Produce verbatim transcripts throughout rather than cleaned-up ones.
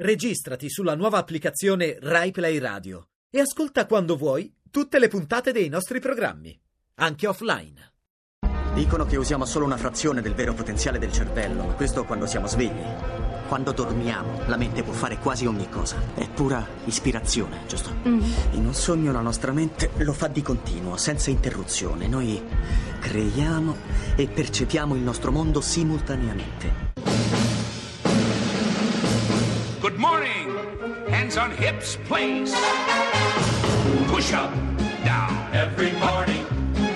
Registrati sulla nuova applicazione Rai Play Radio e ascolta quando vuoi tutte le puntate dei nostri programmi, anche offline. Dicono che usiamo solo una frazione del vero potenziale del cervello, ma questo quando siamo svegli. Quando dormiamo, la mente può fare quasi ogni cosa. È pura ispirazione, giusto? Mm. In un sogno la nostra mente lo fa di continuo, senza interruzione. Noi creiamo e percepiamo il nostro mondo simultaneamente. Good morning! Hands on hips, please! Push up, down. Every morning.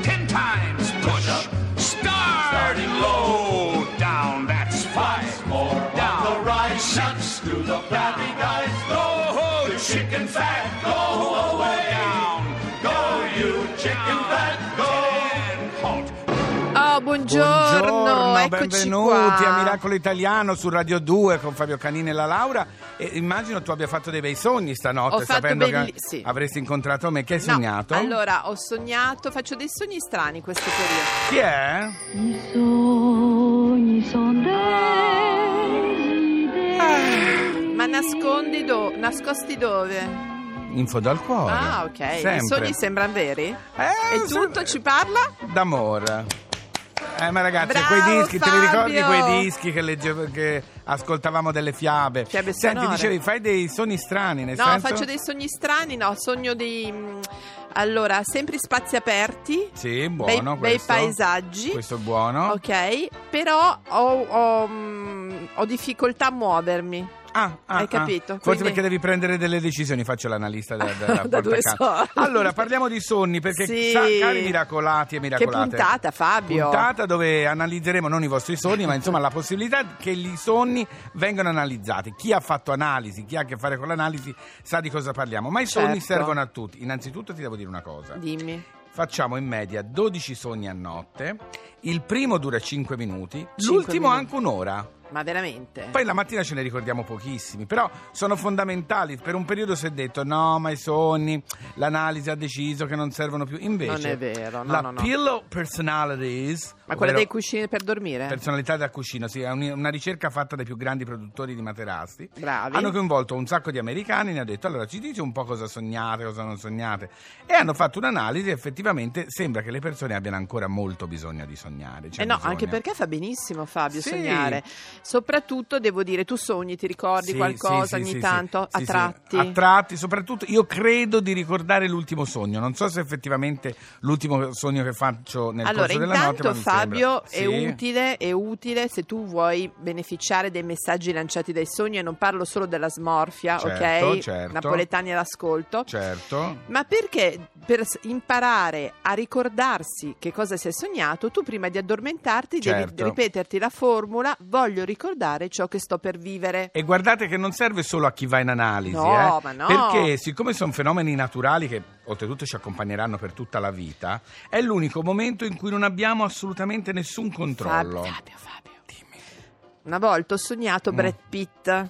Ten times push up. Starting low, down, that's five. More down, the rise shuts through the flabby guys. Go, ho, chicken fat, go away. Down, go, you chicken fat, go. Oh, buongiorno, buongiorno eccoci benvenuti qua. A Miracolo Italiano su Radio due con Fabio Canini e la Laura. E immagino tu abbia fatto dei bei sogni stanotte, sapendo belli... che sì. Avresti incontrato me. Che hai no, sognato? Allora, ho sognato, faccio dei sogni strani questo periodo. Chi è? I sogni sono desideri. Ah. Ma nascondi do... nascosti dove? In fondo al cuore. Ah, ok. Sempre. I sogni sembrano veri? Eh, e tutto se... ci parla? D'amore. Eh, ma ragazzi, bravo, quei dischi, Fabio. Te li ricordi quei dischi che, leggevo, che ascoltavamo delle fiabe? Fiabe sonore. Senti, dicevi, fai dei sogni strani, nel no, senso? No, faccio dei sogni strani, no, sogno di... Allora, sempre spazi aperti. Sì, buono bei, bei paesaggi. Questo è buono. Ok, però ho, ho, ho difficoltà a muovermi. Ah, ah, hai capito? Ah. Forse quindi... perché devi prendere delle decisioni. Faccio l'analista della, della da due so. Allora parliamo di sogni, perché sì. sa, cari miracolati e miracolate, che puntata, Fabio, puntata dove analizzeremo non i vostri sogni ma insomma la possibilità che i sogni vengano analizzati. Chi ha fatto analisi, chi ha a che fare con l'analisi sa di cosa parliamo. Ma i certo. sogni servono a tutti. Innanzitutto ti devo dire una cosa. Dimmi. Facciamo in media dodici sogni a notte. Il primo dura cinque minuti, cinque l'ultimo minuti. Anche un'ora. Ma veramente? Poi la mattina ce ne ricordiamo pochissimi, però sono fondamentali. Per un periodo si è detto no, ma i sogni, l'analisi ha deciso che non servono più. Invece non è vero, no, la no, no. pillow personalities, ma quella dei cuscini per dormire? Personalità da cuscino, sì, è una ricerca fatta dai più grandi produttori di materassi. Bravi. Hanno coinvolto un sacco di americani, ne ha detto allora ci dici un po' cosa sognate, cosa non sognate, e hanno fatto un'analisi e effettivamente sembra che le persone abbiano ancora molto bisogno di sognare. C'è eh no, bisogno. Anche perché fa benissimo Fabio sì. sognare. Soprattutto devo dire, tu sogni, ti ricordi sì, qualcosa sì, ogni sì, tanto sì, a tratti sì, a tratti soprattutto io credo di ricordare l'ultimo sogno, non so se effettivamente l'ultimo sogno che faccio nel allora, corso della notte. Allora intanto Fabio è sì. utile è utile se tu vuoi beneficiare dei messaggi lanciati dai sogni, e non parlo solo della smorfia, certo, ok certo. napoletani all'ascolto certo. ma perché per imparare a ricordarsi che cosa si è sognato tu prima di addormentarti certo. devi ripeterti la formula: voglio ricordare ciò che sto per vivere. E guardate che non serve solo a chi va in analisi, no, eh, ma no. perché siccome sono fenomeni naturali che oltretutto ci accompagneranno per tutta la vita, è l'unico momento in cui non abbiamo assolutamente nessun controllo. Fabio, Fabio, Fabio. Una volta ho sognato mm. Brad Pitt.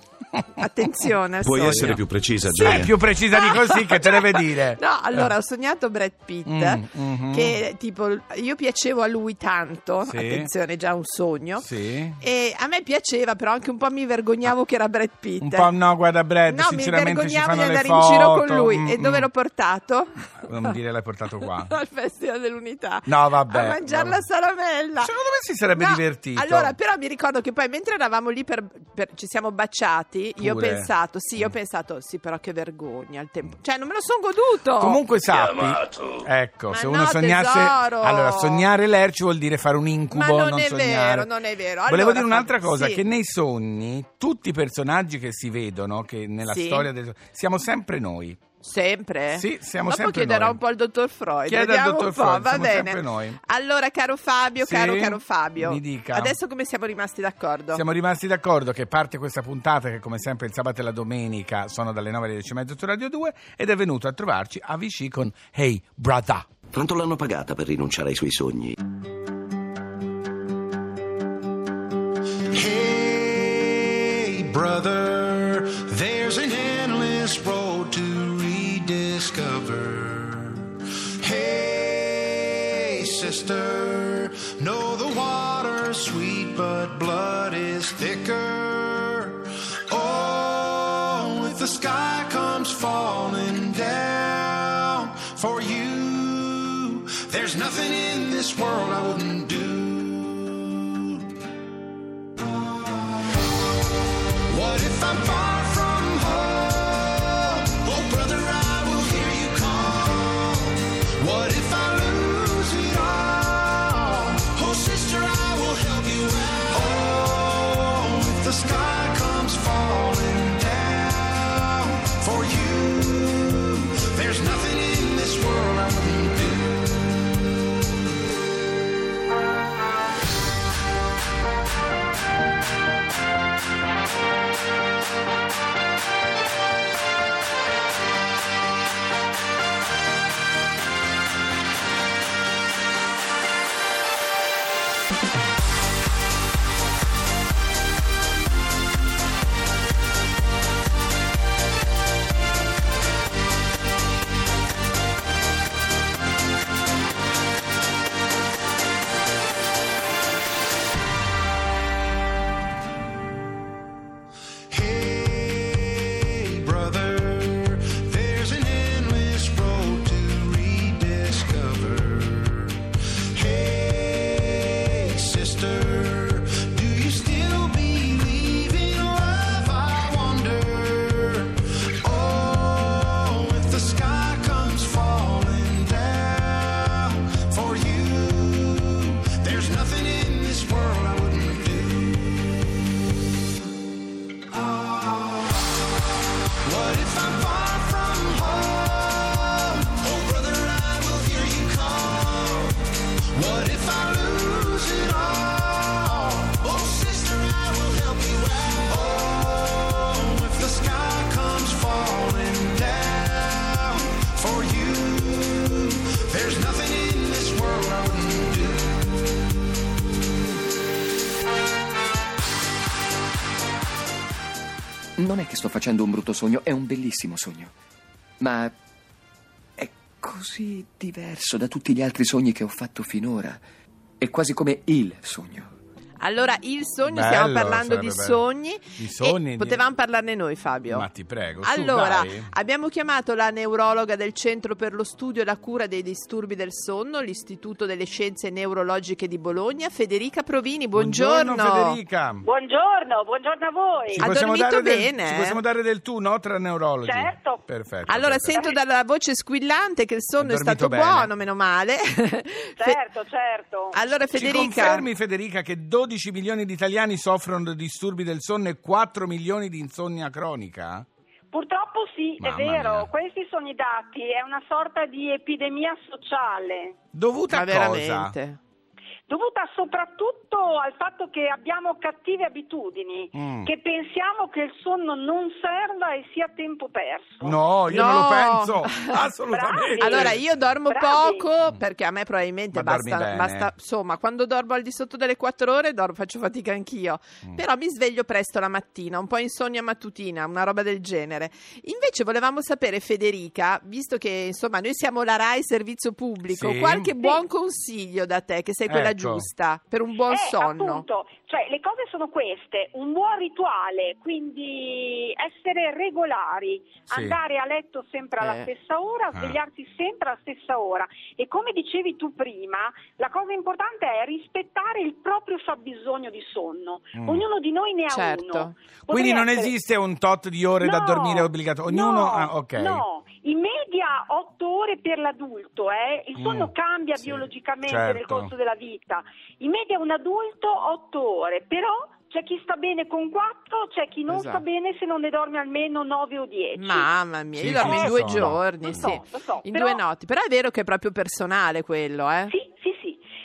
Attenzione. Puoi sogno. Essere più precisa, Gioia? Sì, più precisa di così che te ne deve dire. No, allora ho sognato Brad Pitt mm, mm-hmm. che tipo io piacevo a lui tanto, sì. attenzione, già un sogno. Sì. E a me piaceva, però anche un po' mi vergognavo ah. che era Brad Pitt. Un po' no, guarda Brad, no, sinceramente ci fanno le foto. No, mi vergognavo di andare in giro con lui mm, e dove mm. l'ho portato? Non dire l'hai portato qua. Al Festival dell'Unità. No, vabbè. A mangiare la salamella. Secondo me si sarebbe no, divertito. Allora, però mi ricordo che poi mentre eravamo lì per, per ci siamo baciati pure. Io ho pensato sì io ho pensato sì però che vergogna al tempo, cioè non me lo sono goduto. Comunque sappi chiamato. Ecco ma se no, uno sognasse tesoro. Allora sognare l'erci vuol dire fare un incubo, ma non, non è sognare. Vero non è vero allora, volevo dire un'altra cosa sì. che nei sogni tutti i personaggi che si vedono che nella sì. storia del, siamo sempre noi. Sempre? Sì, siamo dopo sempre noi. Dopo chiederò un po' al dottor Freud. Chiede al dottor Freud, va bene. Noi. Allora, caro Fabio, sì, caro caro Fabio, mi dica. Adesso come siamo rimasti d'accordo? Siamo rimasti d'accordo che parte questa puntata, che come sempre il sabato e la domenica sono dalle nove alle dieci e mezza su Radio due, ed è venuto a trovarci Avicii con Hey Brother. Quanto l'hanno pagata per rinunciare ai suoi sogni? Hey brother, there's an endless road to discover. Hey, sister, know the water's sweet, but blood is thicker. Oh. the sky comes falling down for you. There's nothing in this world I wouldn't do. What if I'm far from home? Oh, brother, I will hear you call. What if I lose it all? Oh, sister, I will help you out. Oh, if the sky comes falling down for you, there's nothing in this world I wouldn't do. Non è che sto facendo un brutto sogno, è un bellissimo sogno, ma è così diverso da tutti gli altri sogni che ho fatto finora, è quasi come il sogno. Allora, il sogno, bello, stiamo parlando di sogni, di sogni e potevamo parlarne noi, Fabio. Ma ti prego, allora, su, dai. Abbiamo chiamato la neurologa del Centro per lo Studio e la Cura dei Disturbi del Sonno, l'Istituto delle Scienze Neurologiche di Bologna, Federica Provini, buongiorno. Buongiorno, Federica. Buongiorno, buongiorno a voi. Ci ha dormito bene? Del, ci possiamo dare del tu, no, tra neurologi? Certo. Perfetto. Allora, perfetto. Sento dalla voce squillante che il sonno è stato bene. Buono, meno male. Certo, certo. Allora, Federica. Ci confermi, Federica, che dodici milioni di italiani soffrono di disturbi del sonno e quattro milioni di insonnia cronica? Purtroppo sì, mamma è vero, mia. Questi sono i dati, è una sorta di epidemia sociale. Dovuta ma a veramente? Cosa? Dovuta soprattutto al fatto che abbiamo cattive abitudini, mm. che pensiamo che il sonno non serva e sia tempo perso. No, io no. non lo penso, assolutamente. Bravi. Allora, io dormo Bravi. poco, perché a me probabilmente basta, basta, insomma, quando dormo al di sotto delle quattro ore dormo, faccio fatica anch'io, mm. però mi sveglio presto la mattina, un po' insonnia mattutina, una roba del genere. Invece volevamo sapere, Federica, visto che insomma noi siamo la Rai Servizio Pubblico, sì. qualche sì. buon consiglio da te, che sei quella eh. giusta per un buon eh, sonno. Appunto, cioè le cose sono queste, un buon rituale, quindi essere regolari, sì. andare a letto sempre alla eh. stessa ora, svegliarsi ah. sempre alla stessa ora, e come dicevi tu prima, la cosa importante è rispettare il proprio fabbisogno di sonno. Mm. Ognuno di noi ne ha certo. uno. Potrei quindi non essere... esiste un tot di ore no, da dormire obbligatorio. Ognuno no, ah, ok. No, in media otto ore per l'adulto, eh. Il sonno mm. cambia sì. biologicamente certo. nel corso della vita. In media un adulto otto ore, però c'è chi sta bene con quattro, c'è chi non esatto. sta bene se non ne dorme almeno nove o dieci. Mamma mia, sì, io dormo in due so. giorni, lo sì. so, lo so. In però... due notti, però è vero che è proprio personale quello, eh? Sì.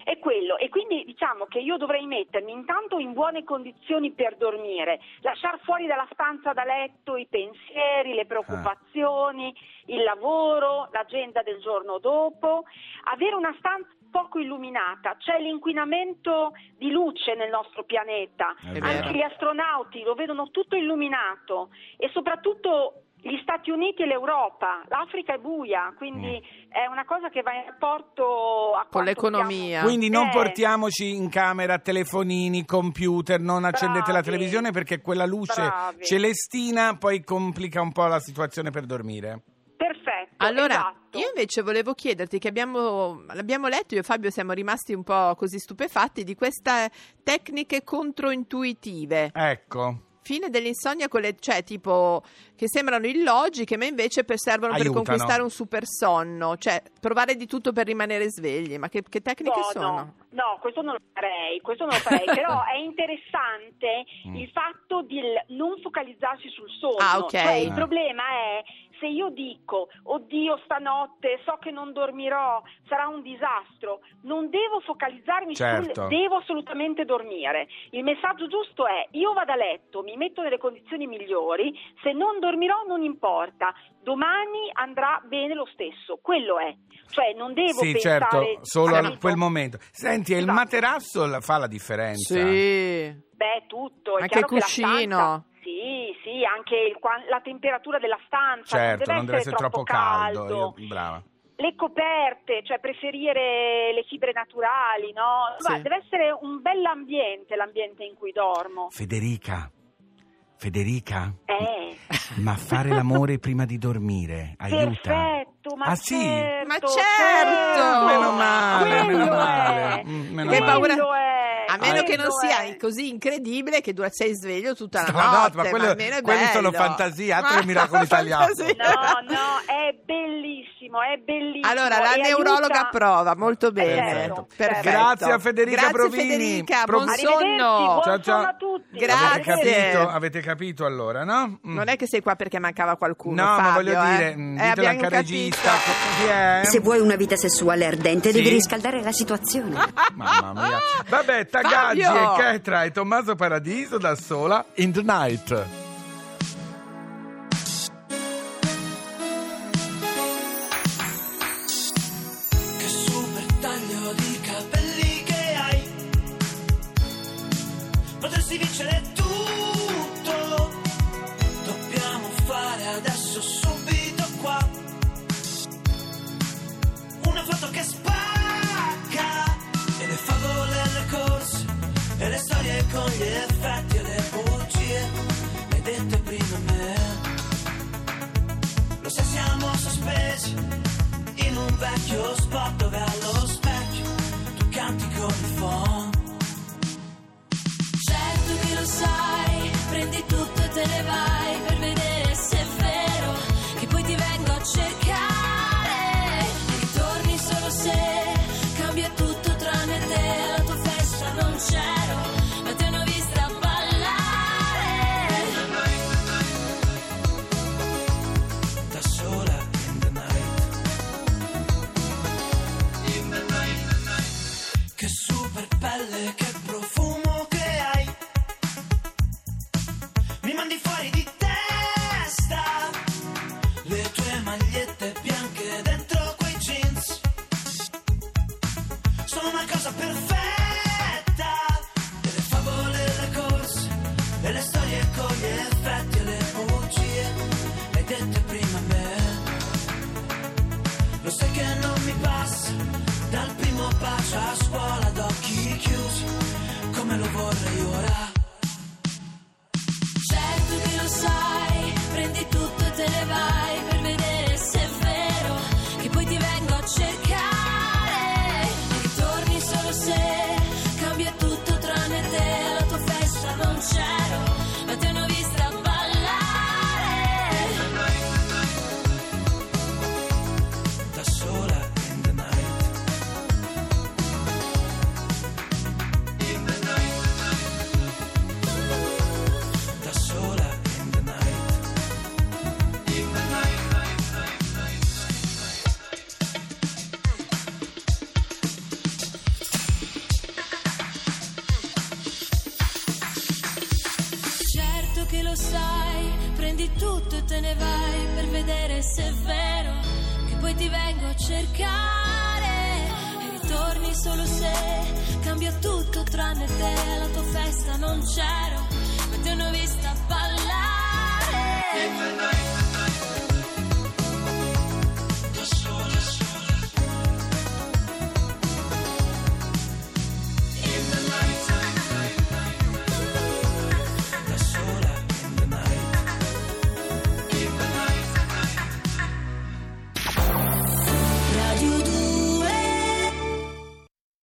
È quello, e quindi diciamo che io dovrei mettermi intanto in buone condizioni per dormire, lasciar fuori dalla stanza da letto i pensieri, le preoccupazioni, ah. il lavoro, l'agenda del giorno dopo, avere una stanza poco illuminata, c'è l'inquinamento di luce nel nostro pianeta, anche gli astronauti lo vedono tutto illuminato, e soprattutto gli Stati Uniti e l'Europa, l'Africa è buia, quindi mm. è una cosa che va in rapporto a con l'economia. Siamo. Quindi non eh. portiamoci in camera telefonini, computer, non accendete Bravi. la televisione, perché quella luce Bravi. celestina poi complica un po' la situazione per dormire. Perfetto, allora, esatto. Io invece volevo chiederti, che abbiamo l'abbiamo letto, io e Fabio siamo rimasti un po' così stupefatti di queste tecniche controintuitive. Ecco. Fine dell'insonnia, con le, cioè tipo che sembrano illogiche ma invece servono Aiutano. per conquistare un super sonno, cioè provare di tutto per rimanere svegli, ma che, che tecniche no, sono? No, no, questo non lo farei, questo non lo farei, però è interessante mm. il fatto di non focalizzarsi sul sonno, ah, okay. cioè il problema è se io dico, oddio stanotte so che non dormirò, sarà un disastro, non devo focalizzarmi certo. sul, devo assolutamente dormire, il messaggio giusto è, io vado a letto, mi metto nelle condizioni migliori, se non dormirò non importa, domani andrà bene lo stesso, quello è, cioè non devo sì, pensare certo, solo a quel momento. Senti, esatto. il materasso fa la differenza? Sì. Beh, tutto, è anche il cucino. Sì, sì, anche il, la temperatura della stanza, certo, non deve non essere, deve essere troppo, troppo caldo. caldo. Io, brava. Le coperte, cioè preferire le fibre naturali, no? Sì. Ma deve essere un bell'ambiente, l'ambiente in cui dormo. Federica, Federica? Eh. Ma fare l'amore prima di dormire, aiuta. Perfetto. Ma ah, certo, sì? Ma certo, certo. Meno male, meno male. Meno che male. Paura. A meno che non sia è. così incredibile che tu sei sveglio tutta la notte, notte, ma quello, ma almeno è quelli bello. sono fantasia, altro miracolo italiano. No, no, è bellissimo, è bellissimo. Allora, la neurologa approva, molto bene. Certo, certo. Grazie a Federica Grazie Provini. Federica, buon sonno. Ciao, ciao a tutti. Grazie. Avete capito, avete capito allora, no? Mm. Non è che sei qua perché mancava qualcuno, No, Fabio, ma voglio dire, eh. ditelo anche al regista. Yeah. Se vuoi una vita sessuale ardente, sì? devi riscaldare la situazione. Mamma mia. Vabbè, Tagaggi e Ketra e Tommaso Paradiso da sola in the night. Che super taglio di capelli che hai. Potresti vincere tutto. Dobbiamo fare adesso subito qua una foto che spacca. E le favole, le corse, e le storie con gli effetti e le bugie, le hai dette prima me. Lo sai, siamo sospesi in un vecchio spot dove allo specchio tu canti con il phon. Certo che lo sai, prendi tutto e te ne vai per vedere se è vero che poi ti vengo a cercare. Cambia tutto tranne te, la tua festa non c'ero, ma te hanno vista ballare. Da sola in the night. In the night, the night. Che super pelle, che profumo che hai. Mi mandi fuori di testa. Le tue magliette bianche dentro quei jeans. Sono una cosa perfetta. E le favole, le corse, e le storie con gli effetti e le bugie, le hai dette prima a me. Lo sai che non mi passa dal primo bacio a scuola ad occhi chiusi, come lo vorrei ora. Certo che lo sai, prendi tutto e te ne vai per vedere se è vero che poi ti vengo a cercare. Cambia tutto tranne te, la tua festa non c'ero, ma te ne ho vista ballare. Da sola in the night. In the night. Da sola in the night. In the night, night, night, night. Che lo sai, prendi tutto e te ne vai per vedere se è vero che poi ti vengo a cercare. E ritorni solo se cambia tutto tranne te, alla tua festa non c'ero, ma ti hanno vista ballare.